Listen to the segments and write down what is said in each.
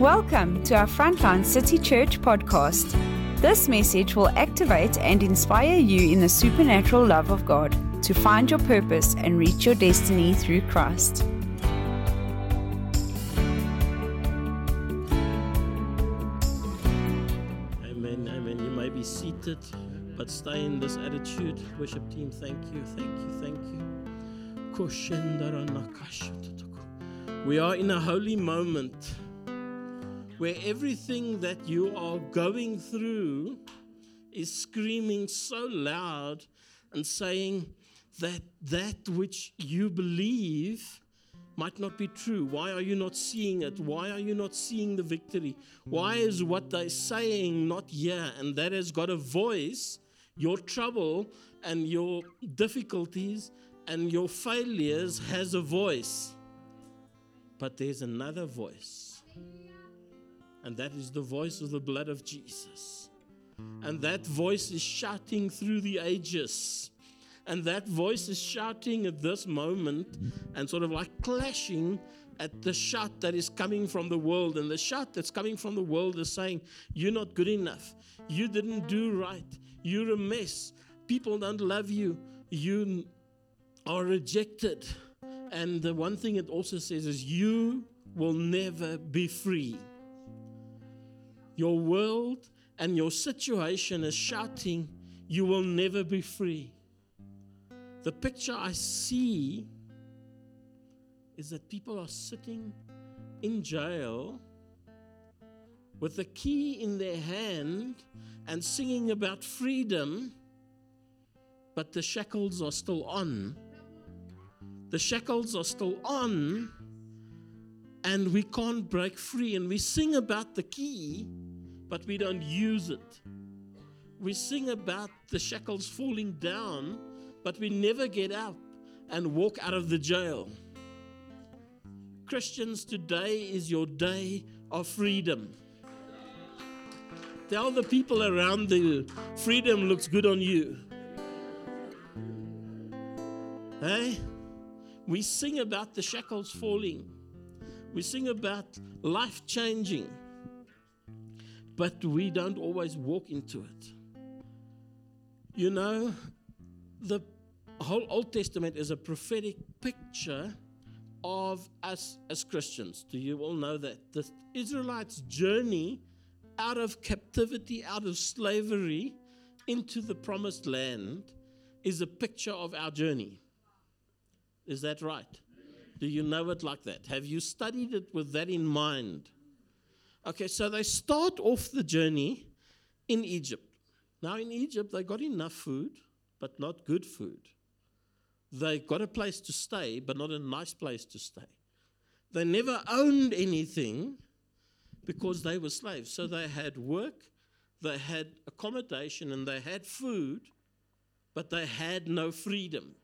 Welcome to our Frontline City Church podcast. This message will activate and inspire you in the supernatural love of God to find your purpose and reach your destiny through Christ. Amen, amen. You may be seated, but stay in this attitude. Worship team, thank you, thank you, thank you. We are in a holy moment where everything that you are going through is screaming so loud and saying that that which you believe might not be true. Why are you not seeing it? Why are you not seeing the victory? Why is what they're saying not here? And that has got a voice. Your trouble and your difficulties and your failures has a voice. But there's another voice. And that is the voice of the blood of Jesus. And that voice is shouting through the ages. And that voice is shouting at this moment and sort of like clashing at the shout that is coming from the world. And the shout that's coming from the world is saying, you're not good enough. You didn't do right. You're a mess. People don't love you. You are rejected. And the one thing it also says is you will never be free. Your world and your situation is shouting, you will never be free. The picture I see is that people are sitting in jail with the key in their hand and singing about freedom, but the shackles are still on. The shackles are still on, and we can't break free. And we sing about the key, but we don't use it. We sing about the shackles falling down, but we never get up and walk out of the jail. Christians, today is your day of freedom. Tell the people around you, freedom looks good on you. Hey? We sing about the shackles falling. We sing about life changing. But we don't always walk into it. You know, the whole Old Testament is a prophetic picture of us as Christians. Do you all know that? The Israelites' journey out of captivity, out of slavery, into the promised land is a picture of our journey. Is that right? Do you know it like that? Have you studied it with that in mind? Okay, so they start off the journey in Egypt. Now in Egypt, they got enough food, but not good food. They got a place to stay, but not a nice place to stay. They never owned anything because they were slaves. So they had work, they had accommodation, and they had food, but they had no freedom.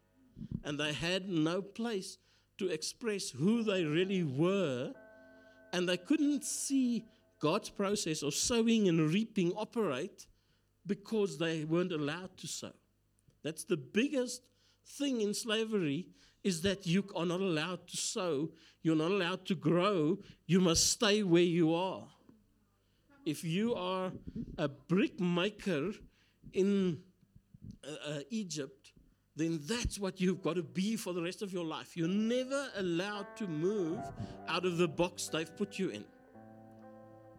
And they had no place to express who they really were. And they couldn't see God's process of sowing and reaping operate because they weren't allowed to sow. That's the biggest thing in slavery, is that you are not allowed to sow. You're not allowed to grow. You must stay where you are. If you are a brick maker in Egypt, then that's what you've got to be for the rest of your life. You're never allowed to move out of the box they've put you in.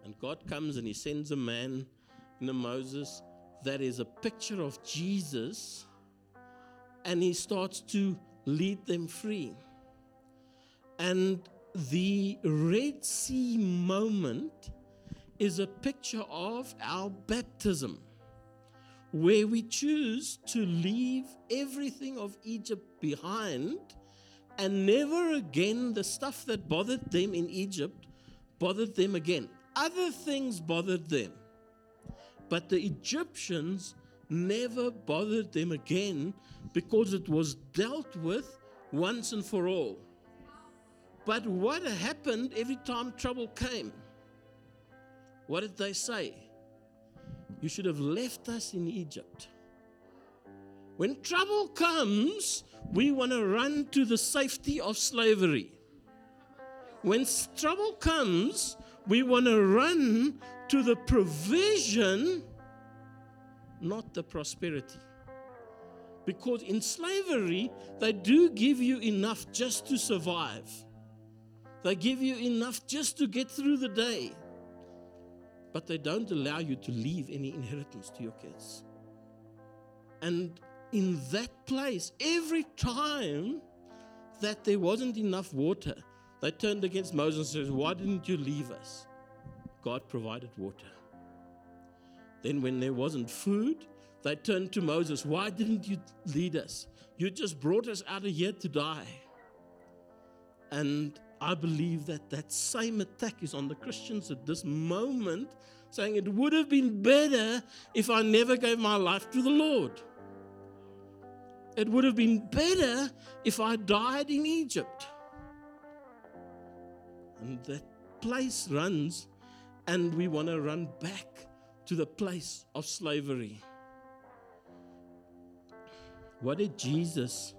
And God comes and he sends a man, Moses, that is a picture of Jesus, and he starts to lead them free. And the Red Sea moment is a picture of our baptism, where we choose to leave everything of Egypt behind, and never again the stuff that bothered them in Egypt bothered them again. Other things bothered them, but the Egyptians never bothered them again because it was dealt with once and for all. But what happened every time trouble came? What did they say? You should have left us in Egypt. When trouble comes, we want to run to the safety of slavery. When trouble comes, We want to run to the provision, not the prosperity. Because in slavery, they do give you enough just to survive. They give you enough just to get through the day. But they don't allow you to leave any inheritance to your kids. And in that place, every time that there wasn't enough water, they turned against Moses and said, "Why didn't you leave us?" God provided water. Then when there wasn't food, they turned to Moses, "Why didn't you lead us? You just brought us out of here to die." And I believe that that same attack is on the Christians at this moment, saying it would have been better if I never gave my life to the Lord. It would have been better if I died in Egypt. And that place runs, and we want to run back to the place of slavery. What did Jesus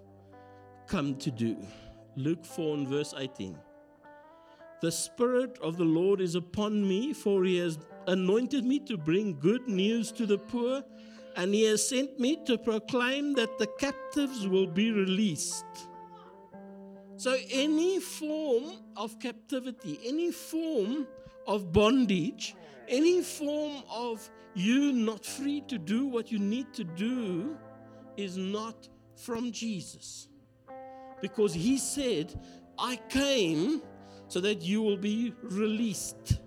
come to do? Luke 4 and verse 18. "The Spirit of the Lord is upon me, for he has anointed me to bring good news to the poor, and he has sent me to proclaim that the captives will be released." So any form of captivity, any form of bondage, any form of you not free to do what you need to do, is not from Jesus. Because he said, "I came so that you will be released."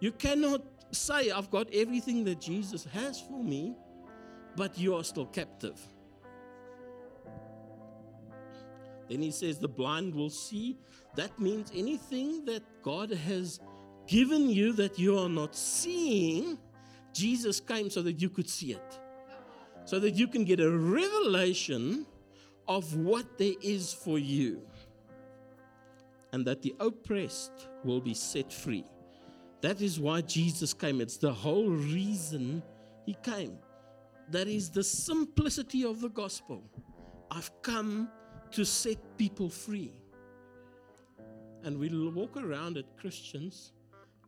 You cannot say, "I've got everything that Jesus has for me," but you are still captive. Then he says, "The blind will see." That means anything that God has given you that you are not seeing, Jesus came so that you could see it. So that you can get a revelation of what there is for you. And that the oppressed will be set free. That is why Jesus came. It's the whole reason he came. That is the simplicity of the gospel. I've come to set people free. And we walk around at Christians,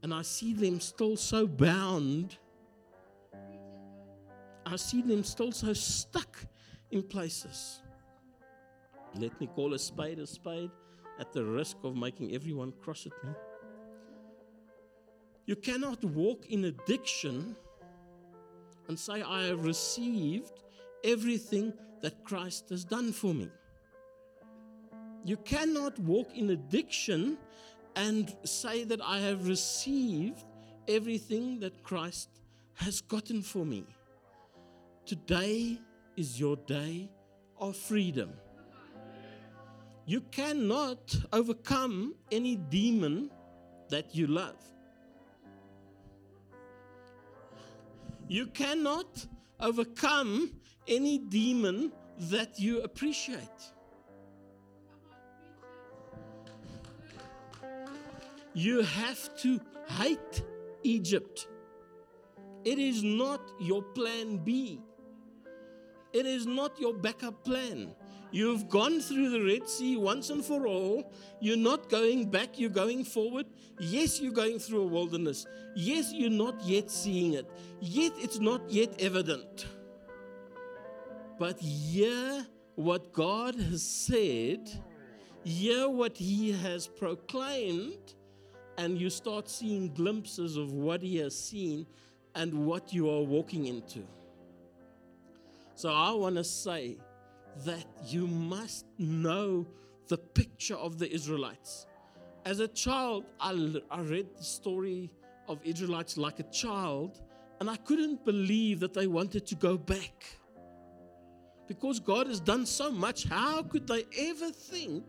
and I see them still so bound. I see them still so stuck in places. Let me call a spade at the risk of making everyone cross at me. You cannot walk in addiction and say, "I have received everything that Christ has done for me." You cannot walk in addiction and say that "I have received everything that Christ has gotten for me." Today is your day of freedom. You cannot overcome any demon that you love. You cannot overcome any demon that you appreciate. You have to hate Egypt. It is not your plan B. It is not your backup plan. You've gone through the Red Sea once and for all. You're not going back, you're going forward. Yes, you're going through a wilderness. Yes, you're not yet seeing it. Yet it's not yet evident. But hear what God has said. Hear what he has proclaimed. And you start seeing glimpses of what he has seen and what you are walking into. So I want to say that you must know the picture of the Israelites. As a child, I read the story of Israelites like a child, and I couldn't believe that they wanted to go back. Because God has done so much, how could they ever think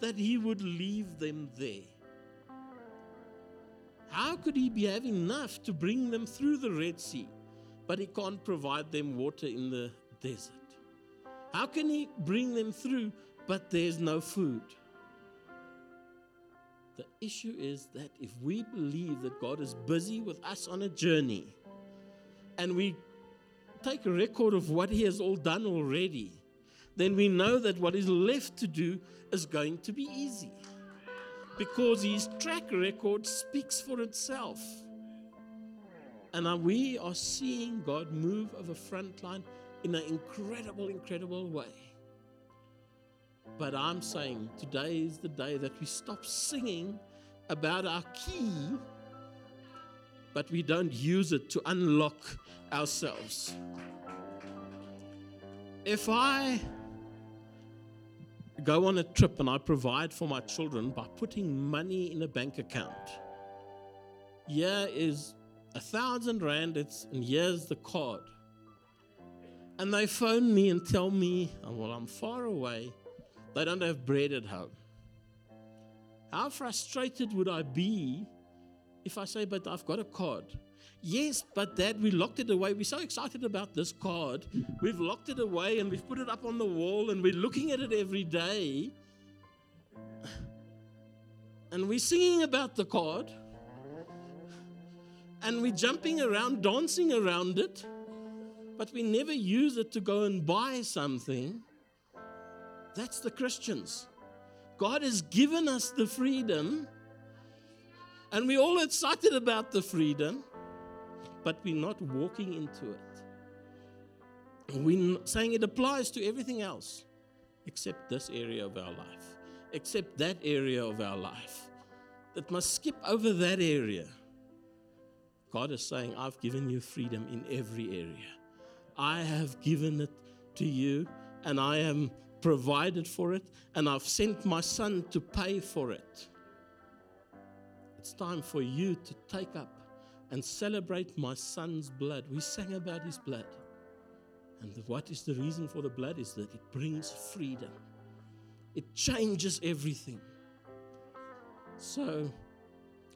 that he would leave them there? How could he be having enough to bring them through the Red Sea? But he can't provide them water in the desert. How can he bring them through, but there's no food? The issue is that if we believe that God is busy with us on a journey, and we take a record of what he has all done already, then we know that what is left to do is going to be easy. because his track record speaks for itself. And we are seeing God move over Frontline in an incredible, incredible way. But I'm saying today is the day that we stop singing about our key, but we don't use it to unlock ourselves. If I go on a trip and I provide for my children by putting money in a bank account, here is 1,000 rand, and here's the card. And they phone me and tell me, well, I'm far away, they don't have bread at home. How frustrated would I be if I say, but I've got a card? Yes, but Dad, we locked it away. We're so excited about this card. We've locked it away and we've put it up on the wall and we're looking at it every day. And we're singing about the card. And we're jumping around, dancing around it. But we never use it to go and buy something. That's the Christians. God has given us the freedom. And we're all excited about the freedom, but we're not walking into it. We're saying it applies to everything else except this area of our life, except that area of our life. It must skip over that area. God is saying, I've given you freedom in every area. I have given it to you, and I am provided for it, and I've sent my son to pay for it. It's time for you to take up and celebrate my son's blood. We sang about his blood. And what is the reason for the blood is that it brings freedom. It changes everything. So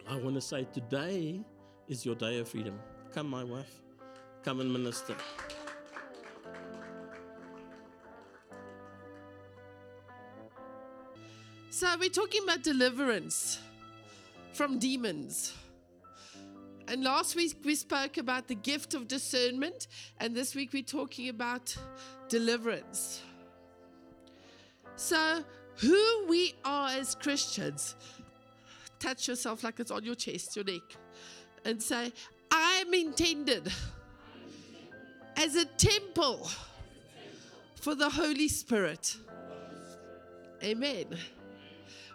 I want to say today is your day of freedom. Come, my wife. Come and minister. So we're talking about deliverance from demons. And last week we spoke about the gift of discernment, and this week we're talking about deliverance. So who we are as Christians, touch yourself like it's on your chest, your neck, and say, I'm intended as a temple for the Holy Spirit. Amen.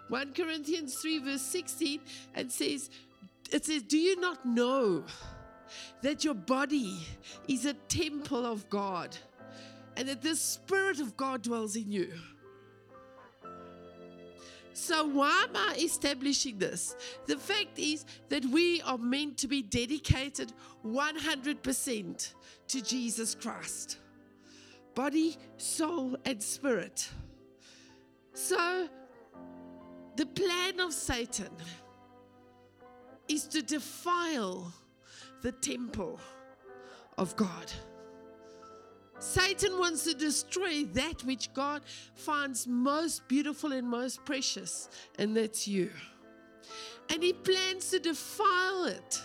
1 Corinthians 3 verse 16 and says, it says, do you not know that your body is a temple of God and that the Spirit of God dwells in you? So why am I establishing this? The fact is that we are meant to be dedicated 100% to Jesus Christ. Body, soul, and spirit. So the plan of Satan is to defile the temple of God. Satan wants to destroy that which God finds most beautiful and most precious, and that's you. And he plans to defile it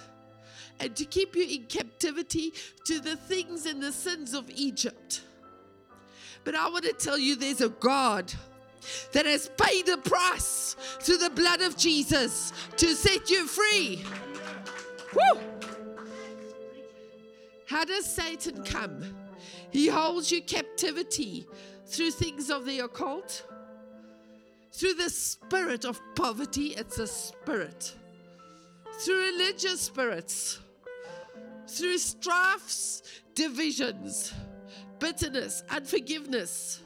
and to keep you in captivity to the things and the sins of Egypt. But I want to tell you, there's a God that has paid the price through the blood of Jesus to set you free. Woo! How does Satan come? He holds you captivity through things of the occult, through the spirit of poverty, it's a spirit, through religious spirits, through strifes, divisions, bitterness, unforgiveness,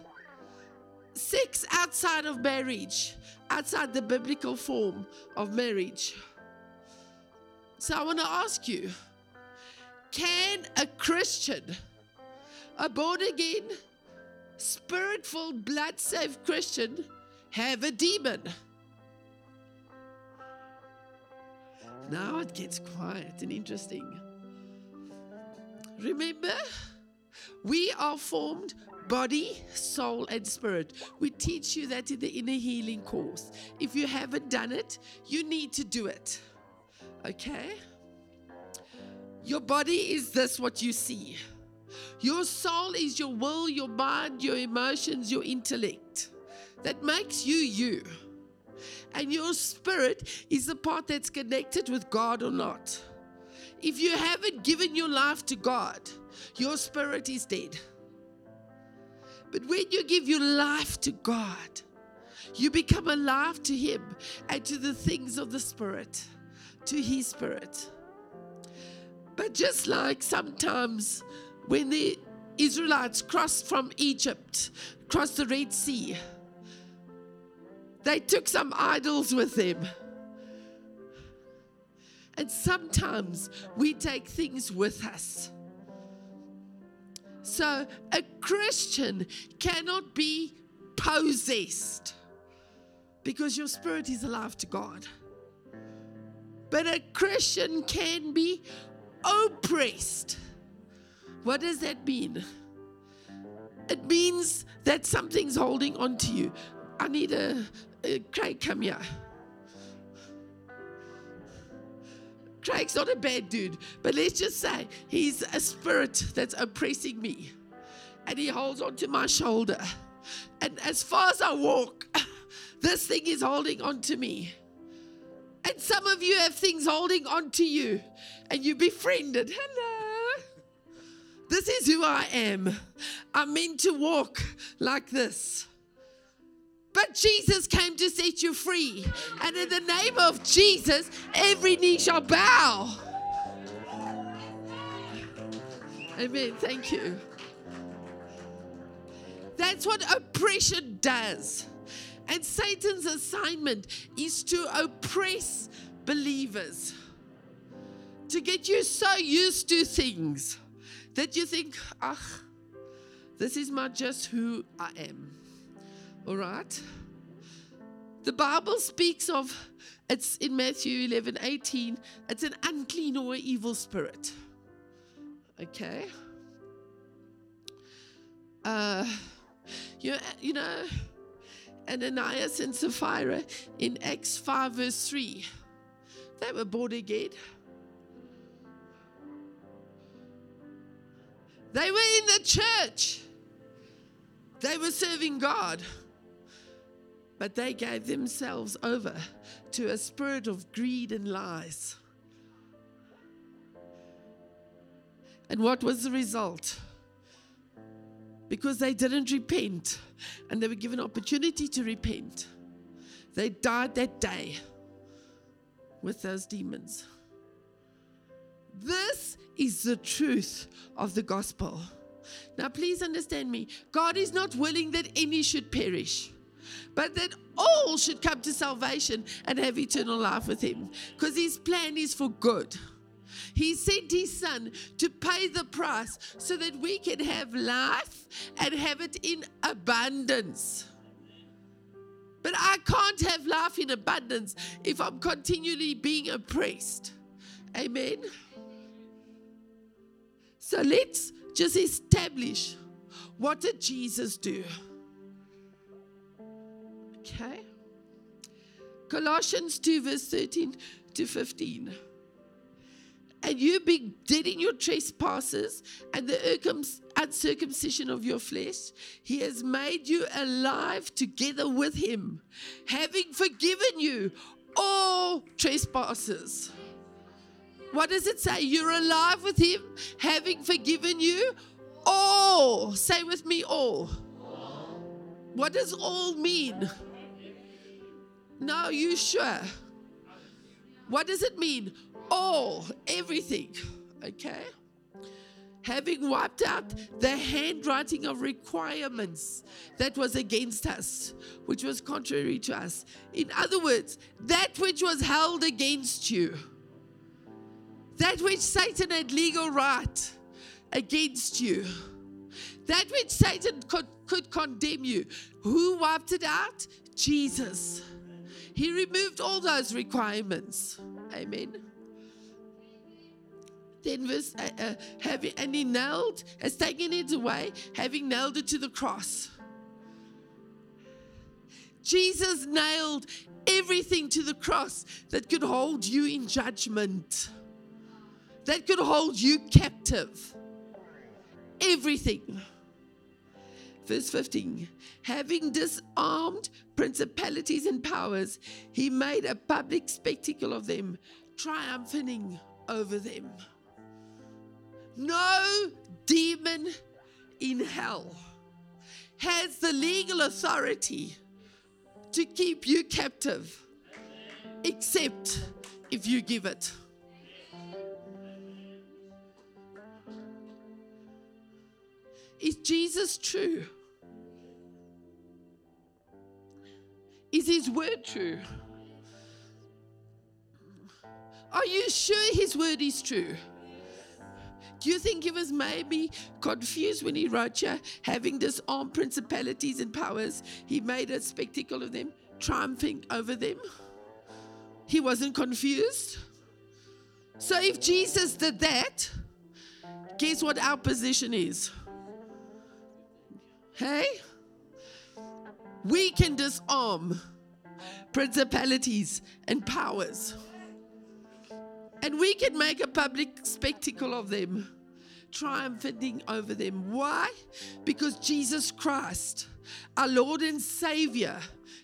sex outside of marriage, outside the biblical form of marriage. So I want to ask you, can a Christian, a born-again, spirit-filled, blood-saved Christian, have a demon? Now it gets quiet and interesting. Remember, we are formed body, soul, and spirit. We teach you that in the inner healing course. If you haven't done it, you need to do it. Okay? Your body is this, what you see. Your soul is your will, your mind, your emotions, your intellect. That makes you you. And your spirit is the part that's connected with God or not. If you haven't given your life to God, your spirit is dead. But when you give your life to God, you become alive to Him and to the things of the Spirit, to His Spirit. But just like sometimes when the Israelites crossed from Egypt, crossed the Red Sea, they took some idols with them. And sometimes we take things with us. So a Christian cannot be possessed because your spirit is alive to God. But a Christian can be oppressed. What does that mean? It means that something's holding on to you. I need Craig, come here. Craig's not a bad dude, but let's just say he's a spirit that's oppressing me. And he holds onto my shoulder. And as far as I walk, this thing is holding onto me. And some of you have things holding onto you. And you befriended. Hello. This is who I am. I'm meant to walk like this. But Jesus came to set you free. And in the name of Jesus, every knee shall bow. Amen. Thank you. That's what oppression does. And Satan's assignment is to oppress believers. To get you so used to things that you think, this is my just who I am. All right. The Bible speaks of, it's in Matthew 11:18, it's an unclean or evil spirit. Okay. You know, Ananias and Sapphira in Acts 5 verse 3, they were born again. They were in the church. They were serving God. But they gave themselves over to a spirit of greed and lies. And what was the result? Because they didn't repent and they were given opportunity to repent, they died that day with those demons. This is the truth of the gospel. Now, please understand me. God is not willing that any should perish, but that all should come to salvation and have eternal life with Him, because His plan is for good. He sent His Son to pay the price so that we can have life and have it in abundance. But I can't have life in abundance if I'm continually being oppressed. Amen? So let's just establish, what did Jesus do? Okay. Colossians 2 verse 13 to 15. And you being dead in your trespasses and the uncircumcision of your flesh, He has made you alive together with Him, having forgiven you all trespasses. What does it say? You're alive with Him, having forgiven you all. Say with me, all. What does all mean? No, you sure? What does it mean? All, everything, okay? Having wiped out the handwriting of requirements that was against us, which was contrary to us. In other words, that which was held against you, that which Satan had legal right against you, that which Satan could condemn you. Who wiped it out? Jesus. He removed all those requirements. Amen. Then verse, and He nailed, has taken it away, having nailed it to the cross. Jesus nailed everything to the cross that could hold you in judgment, that could hold you captive. Everything. Verse 15, having disarmed principalities and powers, he made a public spectacle of them, triumphing over them. No demon in hell has the legal authority to keep you captive, except if you give it. Is Jesus true? Is his word true? Are you sure his word is true? Do you think he was maybe confused when he wrote here, having disarmed principalities and powers, he made a spectacle of them, triumphing over them? He wasn't confused. So if Jesus did that, guess what our position is? Hey? We can disarm principalities and powers. And we can make a public spectacle of them, triumphing over them. Why? Because Jesus Christ, our Lord and Savior,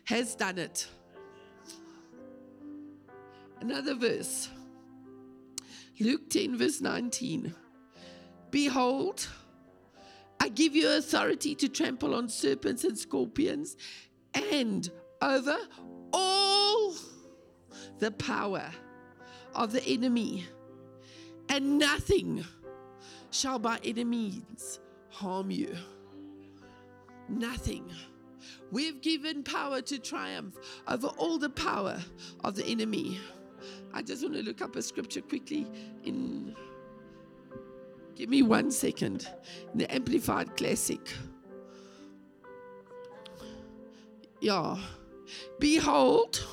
has done it. Another verse. Luke 10, verse 19. Behold, I give you authority to trample on serpents and scorpions and over all the power of the enemy, and nothing shall by any means harm you. Nothing. We've given power to triumph over all the power of the enemy. I just want to look up a scripture quickly. Give me 1 second. In the Amplified Classic. Yeah. Behold,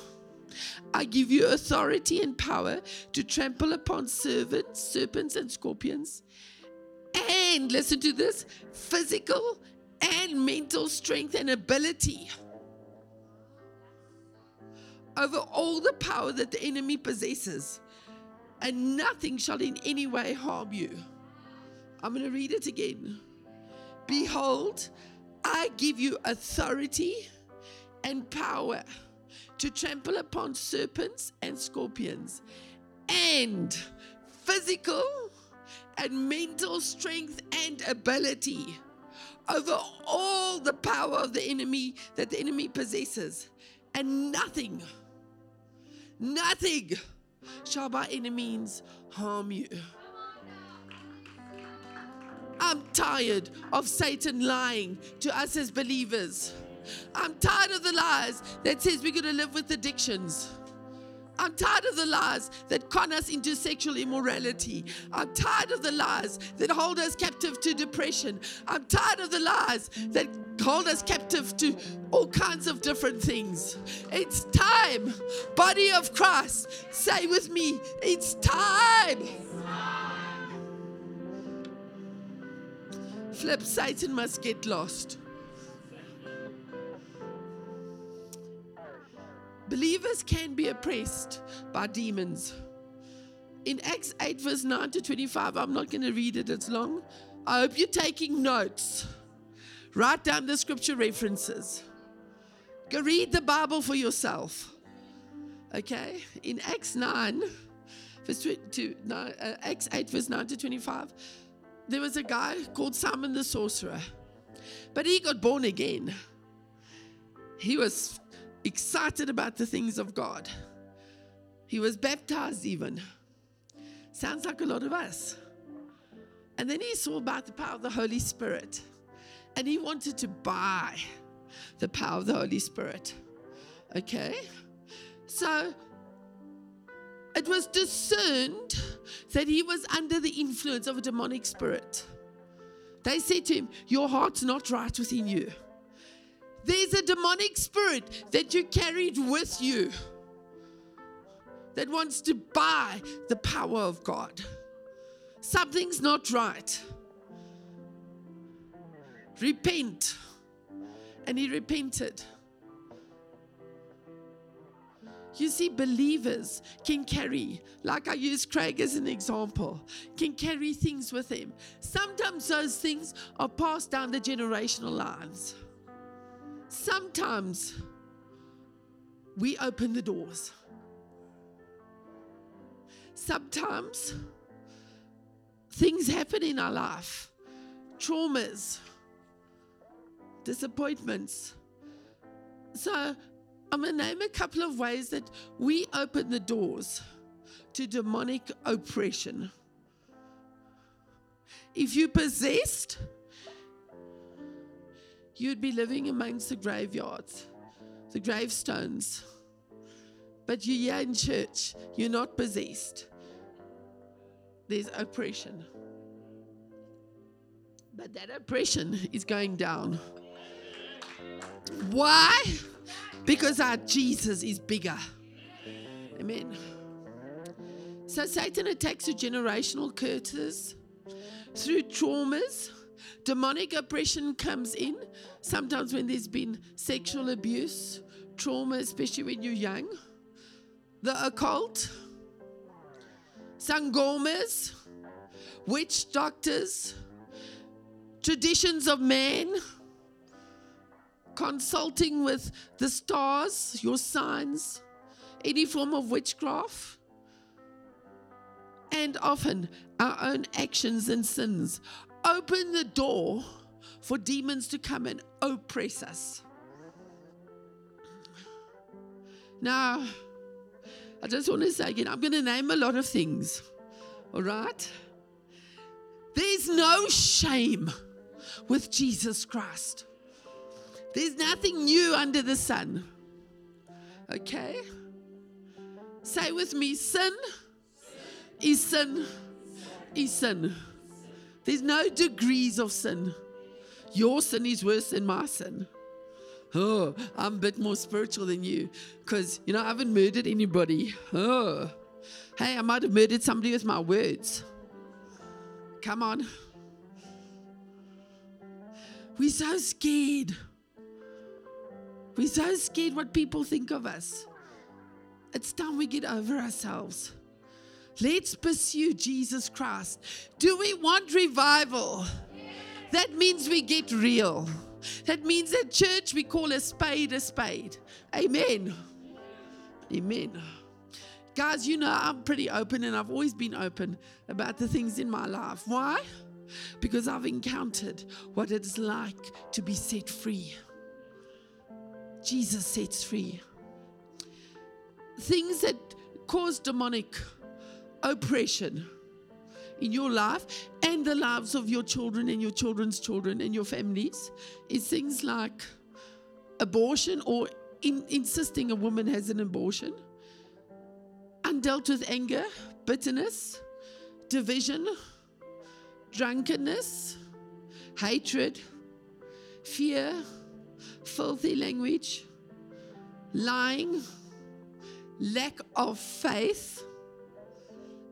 I give you authority and power to trample upon serpents and scorpions, and, listen to this, physical and mental strength and ability over all the power that the enemy possesses, and nothing shall in any way harm you. I'm going to read it again. Behold, I give you authority and power to trample upon serpents and scorpions, and physical and mental strength and ability over all the power of the enemy that the enemy possesses, and nothing shall by any means harm you. I'm tired of Satan lying to us as believers. I'm tired of the lies that says we're going to live with addictions. I'm tired of the lies that con us into sexual immorality. I'm tired of the lies that hold us captive to depression. I'm tired of the lies that hold us captive to all kinds of different things. It's time, body of Christ, say with me, it's time. Flip, Satan must get lost. Believers can be oppressed by demons. In Acts 8, verse 9 to 25, I'm not going to read it, it's long. I hope you're taking notes. Write down the scripture references. Go read the Bible for yourself. Okay? In Acts 9, Acts 8, verse 9 to 25, there was a guy called Simon the Sorcerer. But he got born again. He was excited about the things of God. He was baptized even. Sounds like a lot of us. And then he saw about the power of the Holy Spirit. And he wanted to buy the power of the Holy Spirit. Okay? So it was discerned that he was under the influence of a demonic spirit. They said to him, your heart's not right within you. There's a demonic spirit that you carried with you that wants to buy the power of God. Something's not right. Repent. And he repented. You see, believers can carry, like I use Craig as an example, can carry things with him. Sometimes those things are passed down the generational lines. Sometimes we open the doors. Sometimes things happen in our life. Traumas, disappointments. So I'm going to name a couple of ways that we open the doors to demonic oppression. If you possessed, you'd be living amongst the graveyards, the gravestones. But you're here in church, you're not possessed. There's oppression. But that oppression is going down. Why? Because our Jesus is bigger. Amen. So Satan attacks with generational curses. Through traumas, demonic oppression comes in. Sometimes when there's been sexual abuse, trauma, especially when you're young. The occult, Sangomas, witch doctors, traditions of man, consulting with the stars, your signs, any form of witchcraft, and often our own actions and sins open the door for demons to come and oppress us. Now, I just want to say again, I'm going to name a lot of things, all right? There's no shame with Jesus Christ. There's nothing new under the sun. Okay? Say with me, sin is sin is sin. There's no degrees of sin. Your sin is worse than my sin. Oh, I'm a bit more spiritual than you because, you know, I haven't murdered anybody. Oh, hey, I might have murdered somebody with my words. Come on. We're so scared. We're so scared what people think of us. It's time we get over ourselves. Let's pursue Jesus Christ. Do we want revival? That means we get real. That means at church we call a spade a spade. Amen. Amen. Guys, you know I'm pretty open and I've always been open about the things in my life. Why? Because I've encountered what it's like to be set free. Jesus sets free. Things that cause demonic oppression in your life and the lives of your children and your children's children and your families is things like abortion or insisting a woman has an abortion, undealt with anger, bitterness, division, drunkenness, hatred, fear, filthy language, lying, lack of faith,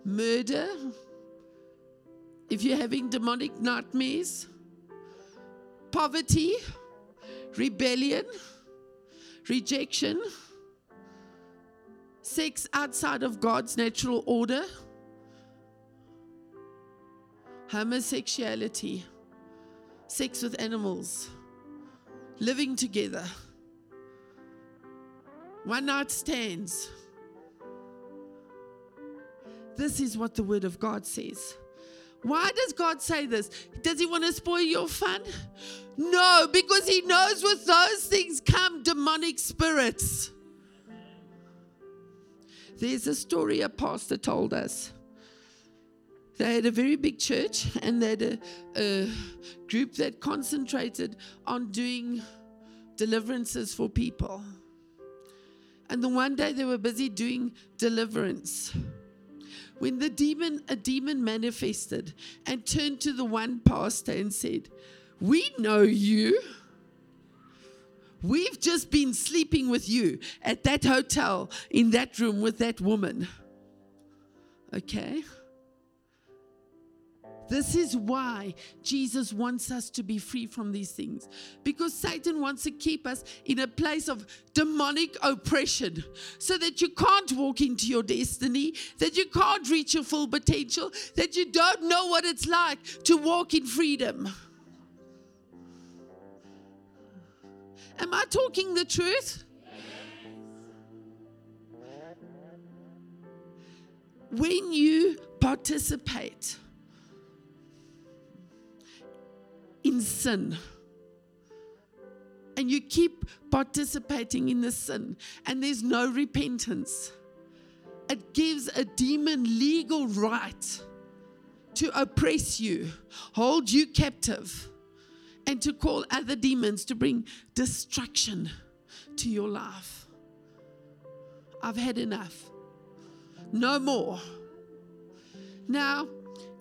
murder. If you're having demonic nightmares, poverty, rebellion, rejection, sex outside of God's natural order, homosexuality, sex with animals, living together, one night stands. This is what the Word of God says. Why does God say this? Does He want to spoil your fun? No, because He knows with those things come demonic spirits. There's a story a pastor told us. They had a very big church and they had a group that concentrated on doing deliverances for people. And the one day they were busy doing deliverance when a demon manifested and turned to the one pastor and said, "We know you. We've just been sleeping with you at that hotel in that room with that woman." Okay? This is why Jesus wants us to be free from these things. Because Satan wants to keep us in a place of demonic oppression so that you can't walk into your destiny, that you can't reach your full potential, that you don't know what it's like to walk in freedom. Am I talking the truth? When you participate in sin and you keep participating in the sin and there's no repentance, it gives a demon legal right to oppress you, hold you captive, and to call other demons to bring destruction to your life. I've had enough. No more. Now,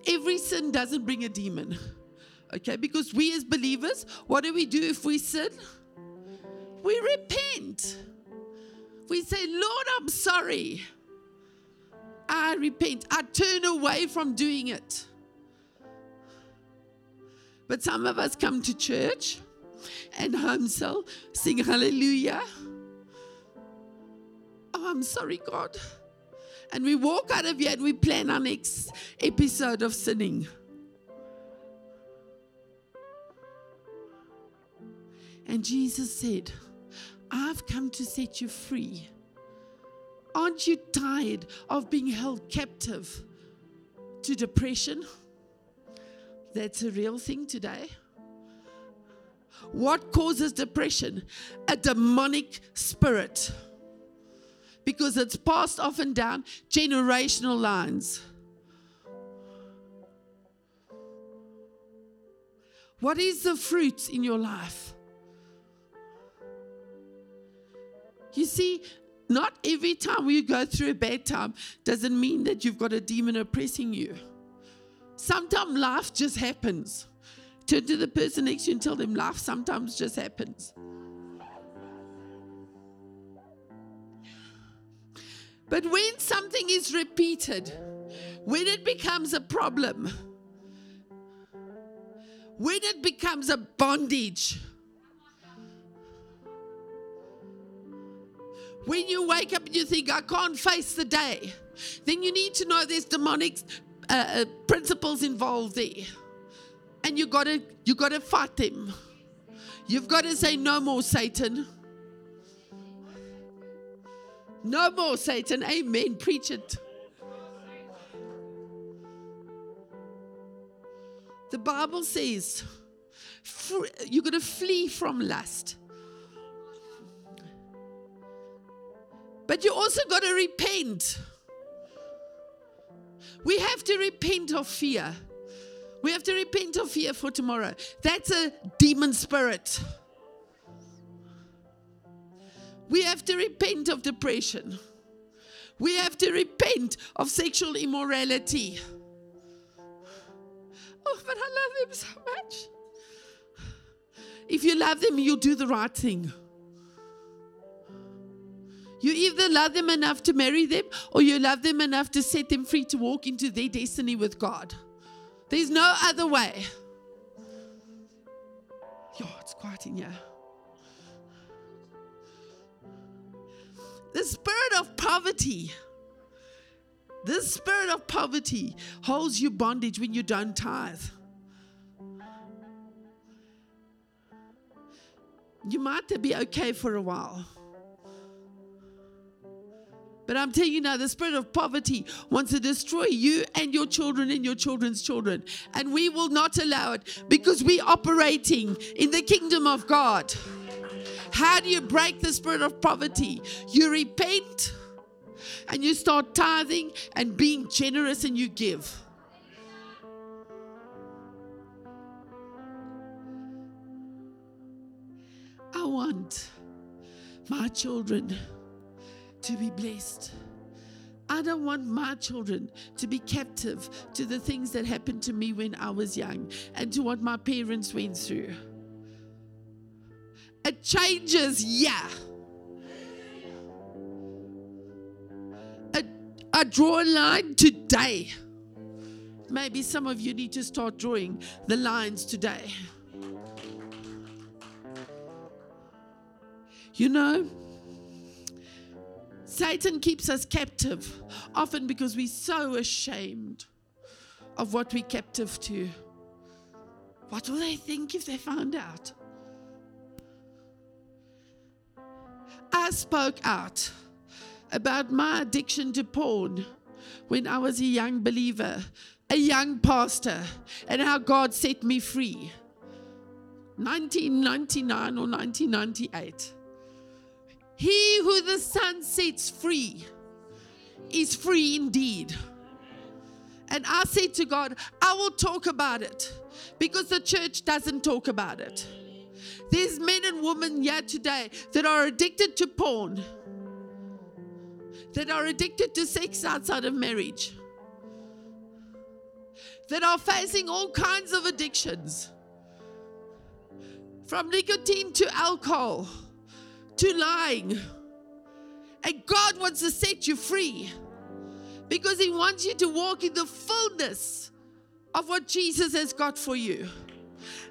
every sin doesn't bring a demon. Okay, because we as believers, what do we do if we sin? We repent. We say, Lord, I'm sorry. I repent. I turn away from doing it. But some of us come to church and home cell, sing hallelujah. Oh, I'm sorry, God. And we walk out of here and we plan our next episode of sinning. And Jesus said, I've come to set you free. Aren't you tired of being held captive to depression? That's a real thing today. What causes depression? A demonic spirit. Because it's passed off and down generational lines. What is the fruit in your life? You see, not every time you go through a bad time doesn't mean that you've got a demon oppressing you. Sometimes life just happens. Turn to the person next to you and tell them life sometimes just happens. But when something is repeated, when it becomes a problem, when it becomes a bondage, when you wake up and you think, I can't face the day, then you need to know there's demonic principles involved there. And you gotta fight them. You've got to say, no more, Satan. No more, Satan. Amen. Preach it. The Bible says, you're going to flee from lust. But you also got to repent. We have to repent of fear. We have to repent of fear for tomorrow. That's a demon spirit. We have to repent of depression. We have to repent of sexual immorality. Oh, but I love him so much. If you love them, you'll do the right thing. You either love them enough to marry them, or you love them enough to set them free to walk into their destiny with God. There's no other way. Yo, it's quiet in here. The spirit of poverty. This spirit of poverty holds you bondage when you don't tithe. You might be okay for a while. But I'm telling you now, the spirit of poverty wants to destroy you and your children's children. And we will not allow it because we're operating in the kingdom of God. How do you break the spirit of poverty? You repent and you start tithing and being generous and you give. I want my children to be blessed. I don't want my children to be captive to the things that happened to me when I was young and to what my parents went through. It changes, yeah. I draw a line today Maybe some of you need to start drawing the lines today. You know, Satan keeps us captive, often because we're so ashamed of what we're captive to. What will they think if they find out? I spoke out about my addiction to porn when I was a young believer, a young pastor, and how God set me free. 1999 or 1998. He who the Son sets free is free indeed. And I said to God, I will talk about it, because the church doesn't talk about it. There's men and women here today that are addicted to porn, that are addicted to sex outside of marriage, that are facing all kinds of addictions, from nicotine to alcohol to lying. And God wants to set you free, because He wants you to walk in the fullness of what Jesus has got for you.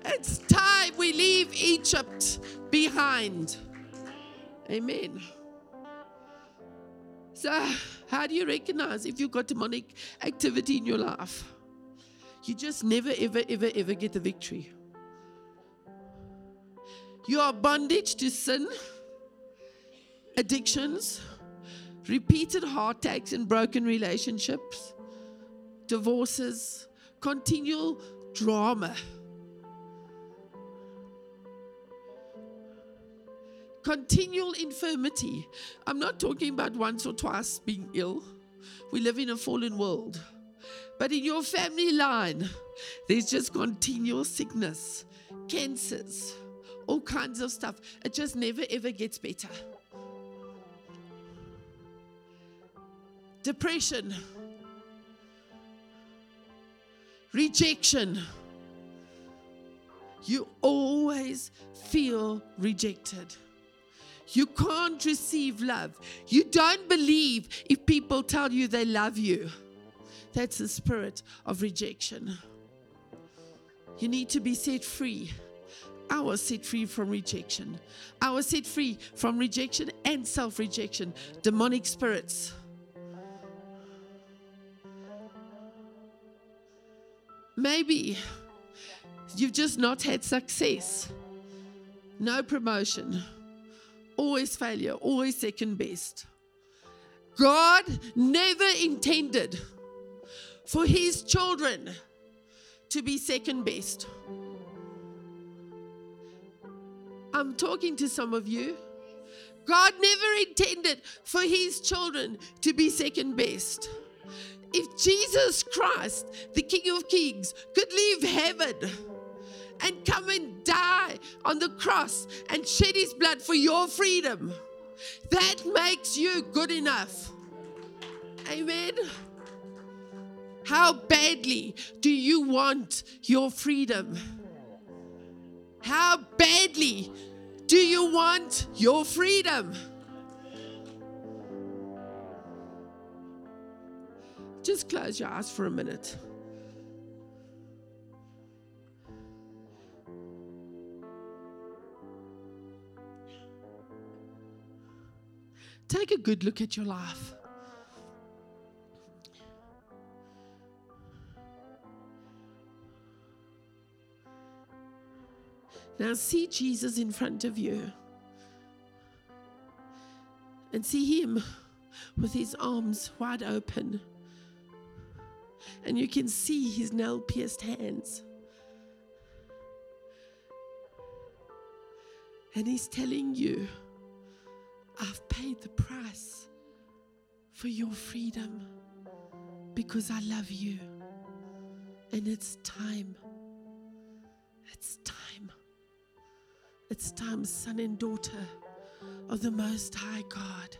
It's time we leave Egypt behind. Amen. So, how do you recognize if you've got demonic activity in your life? You just never, ever, ever, ever get the victory. You are bondage to sin, addictions, repeated heartaches and broken relationships, divorces, continual drama, continual infirmity. I'm not talking about once or twice being ill. We live in a fallen world. But in your family line, there's just continual sickness, cancers, all kinds of stuff. It just never, ever gets better. Depression, rejection. You always feel rejected. You can't receive love. You don't believe if people tell you they love you. That's the spirit of rejection. You need to be set free. I was set free from rejection. I was set free from rejection and self-rejection, demonic spirits. Maybe you've just not had success. No promotion. Always failure. Always second best. God never intended for His children to be second best. I'm talking to some of you. God never intended for His children to be second best. If Jesus Christ, the King of Kings, could leave heaven and come and die on the cross and shed His blood for your freedom, that makes you good enough. Amen. How badly do you want your freedom? How badly do you want your freedom? Just close your eyes for a minute. Take a good look at your life. Now see Jesus in front of you. And see Him with His arms wide open. And you can see His nail-pierced hands. And He's telling you, I've paid the price for your freedom because I love you. And it's time. It's time. It's time, son and daughter of the Most High God.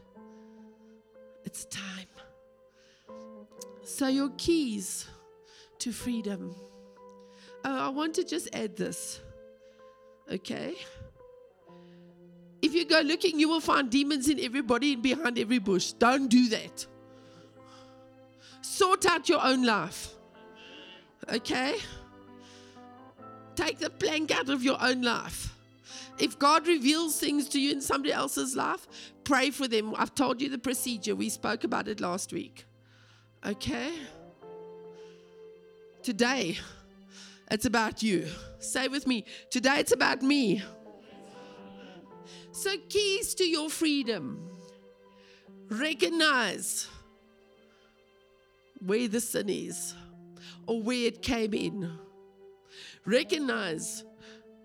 It's time. So your keys to freedom. I want to just add this, okay? If you go looking, you will find demons in everybody and behind every bush. Don't do that. Sort out your own life. Okay? Take the plank out of your own life. If God reveals things to you in somebody else's life, pray for them. I've told you the procedure. We spoke about it last week. Okay? Today, it's about you. Say with me, today it's about me. So keys to your freedom. Recognize where the sin is or where it came in. Recognize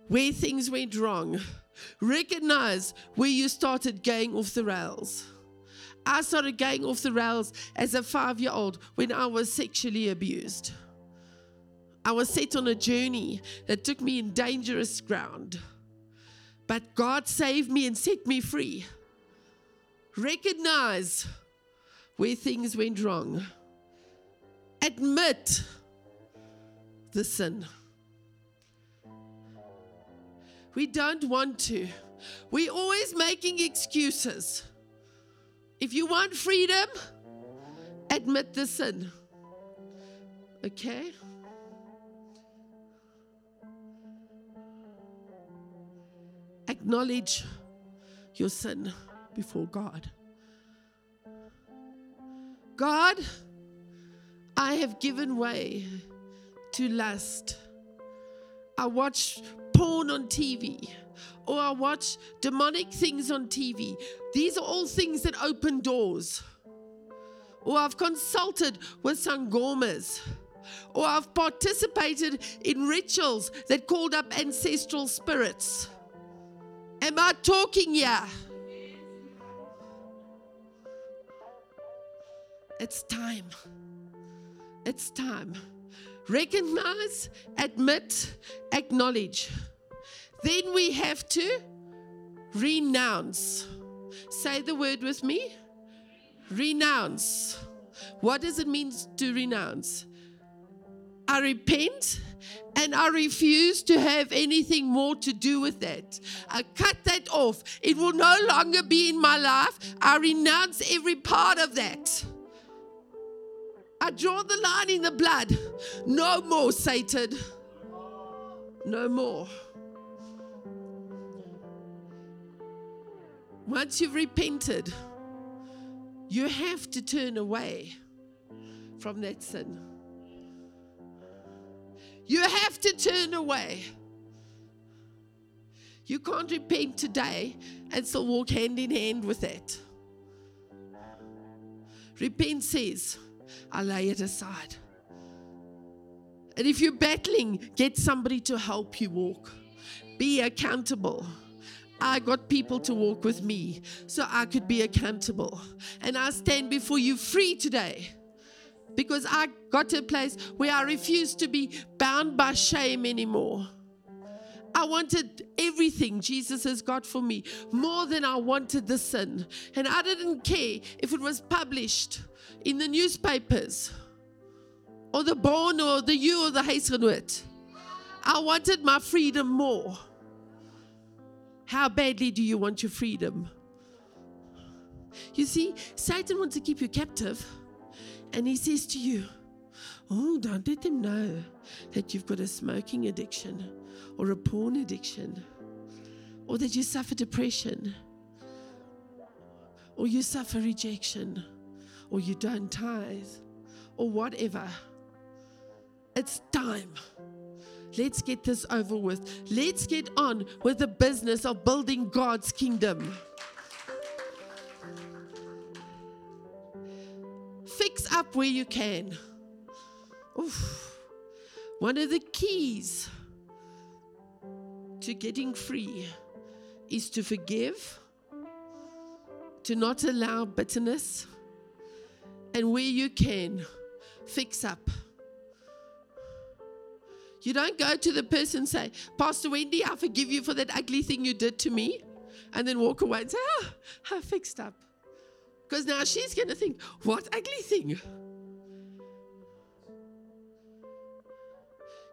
where things went wrong. Recognize where you started going off the rails. I started going off the rails as a 5-year-old when I was sexually abused. I was set on a journey that took me in dangerous ground. But God saved me and set me free. Recognize where things went wrong. Admit the sin. We don't want to. We're always making excuses. If you want freedom, admit the sin. Okay? Acknowledge your sin before God. God, I have given way to lust. I watch porn on TV, or I watch demonic things on TV. These are all things that open doors. Or I've consulted with Sangomas. Or I've participated in rituals that called up ancestral spirits. Am I talking here? It's time. It's time. Recognize, admit, acknowledge. Then we have to renounce. Say the word with me. Renounce. What does it mean to renounce? I repent and I refuse to have anything more to do with that. I cut that off. It will no longer be in my life. I renounce every part of that. I draw the line in the blood. No more, Satan. No more. Once you've repented, you have to turn away from that sin. You have to turn away. You can't repent today and still walk hand in hand with that. Repent says, I lay it aside. And if you're battling, get somebody to help you walk. Be accountable. I got people to walk with me so I could be accountable. And I stand before you free today. Because I got to a place where I refused to be bound by shame anymore. I wanted everything Jesus has got for me more than I wanted the sin. And I didn't care if it was published in the newspapers or the Born or the You or the Hazelwood. I wanted my freedom more. How badly do you want your freedom? You see, Satan wants to keep you captive. And he says to you, oh, don't let them know that you've got a smoking addiction or a porn addiction or that you suffer depression or you suffer rejection or you don't tithe or whatever. It's time. Let's get this over with. Let's get on with the business of building God's kingdom. Fix up where you can. Oof. One of the keys to getting free is to forgive, to not allow bitterness, and where you can, fix up. You don't go to the person and say, Pastor Wendy, I forgive you for that ugly thing you did to me, and then walk away and say, oh, I fixed up. Because now she's going to think, what ugly thing.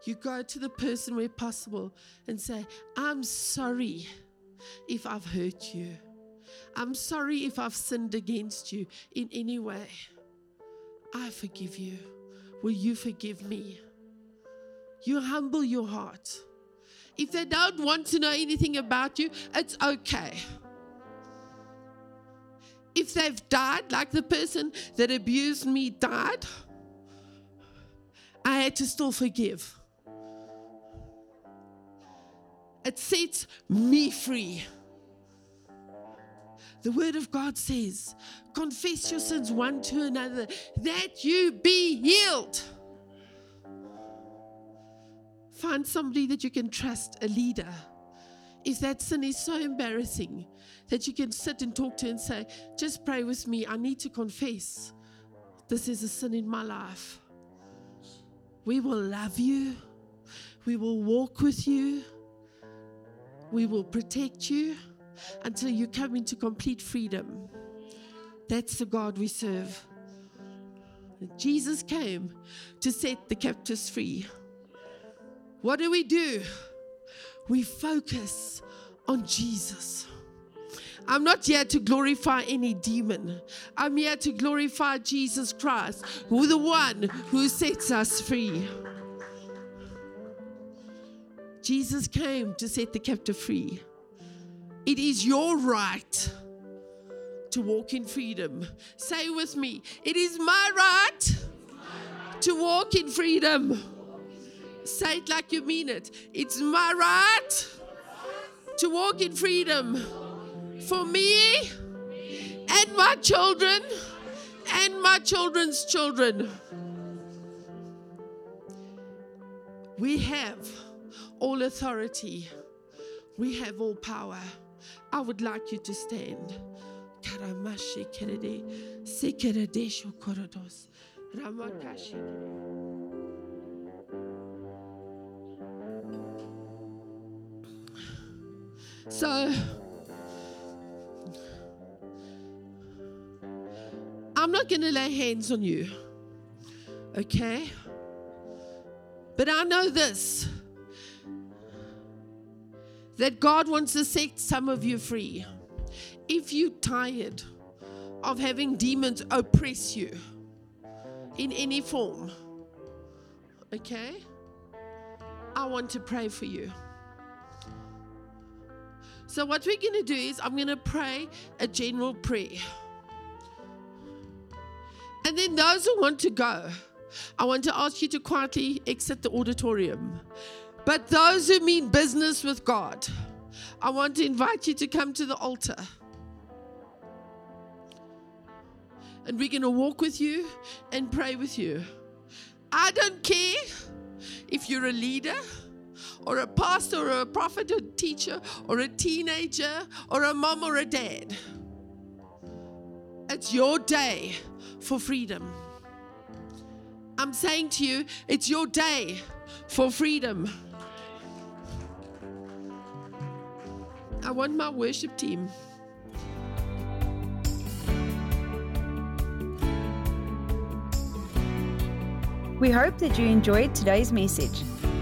You go to the person where possible and say, I'm sorry if I've hurt you. I'm sorry if I've sinned against you in any way. I forgive you. Will you forgive me? you humble your heart. If they don't want to know anything about you, it's okay. If they've died, like the person that abused me died, I had to still forgive. It sets me free. The Word of God says, confess your sins one to another, that you be healed. Find somebody that you can trust, a leader. If that sin is so embarrassing that you can sit and talk to and say, just pray with me, I need to confess this is a sin in my life. We will love you. We will walk with you. We will protect you until you come into complete freedom. That's the God we serve. Jesus came to set the captives free. What do? We focus on Jesus. I'm not here to glorify any demon. I'm here to glorify Jesus Christ, who the one who sets us free. Jesus came to set the captive free. It is your right to walk in freedom. Say with me, it is my right to walk in freedom. Say it like you mean it. It's my right to walk in freedom for me and my children and my children's children. We have all authority. We have all power. I would like you to stand. Karimashi Kennedy, Sekeradesho Korodos, Ramakashi. So, I'm not going to lay hands on you, okay? But I know this, that God wants to set some of you free. If you're tired of having demons oppress you in any form, okay, I want to pray for you. So what we're going to do is I'm going to pray a general prayer. And then those who want to go, I want to ask you to quietly exit the auditorium. But those who mean business with God, I want to invite you to come to the altar. And we're going to walk with you and pray with you. I don't care if you're a leader or a pastor or a prophet or a teacher or a teenager or a mom or a dad. It's your day for freedom. I'm saying to you, it's your day for freedom. I want my worship team. We hope that you enjoyed today's message.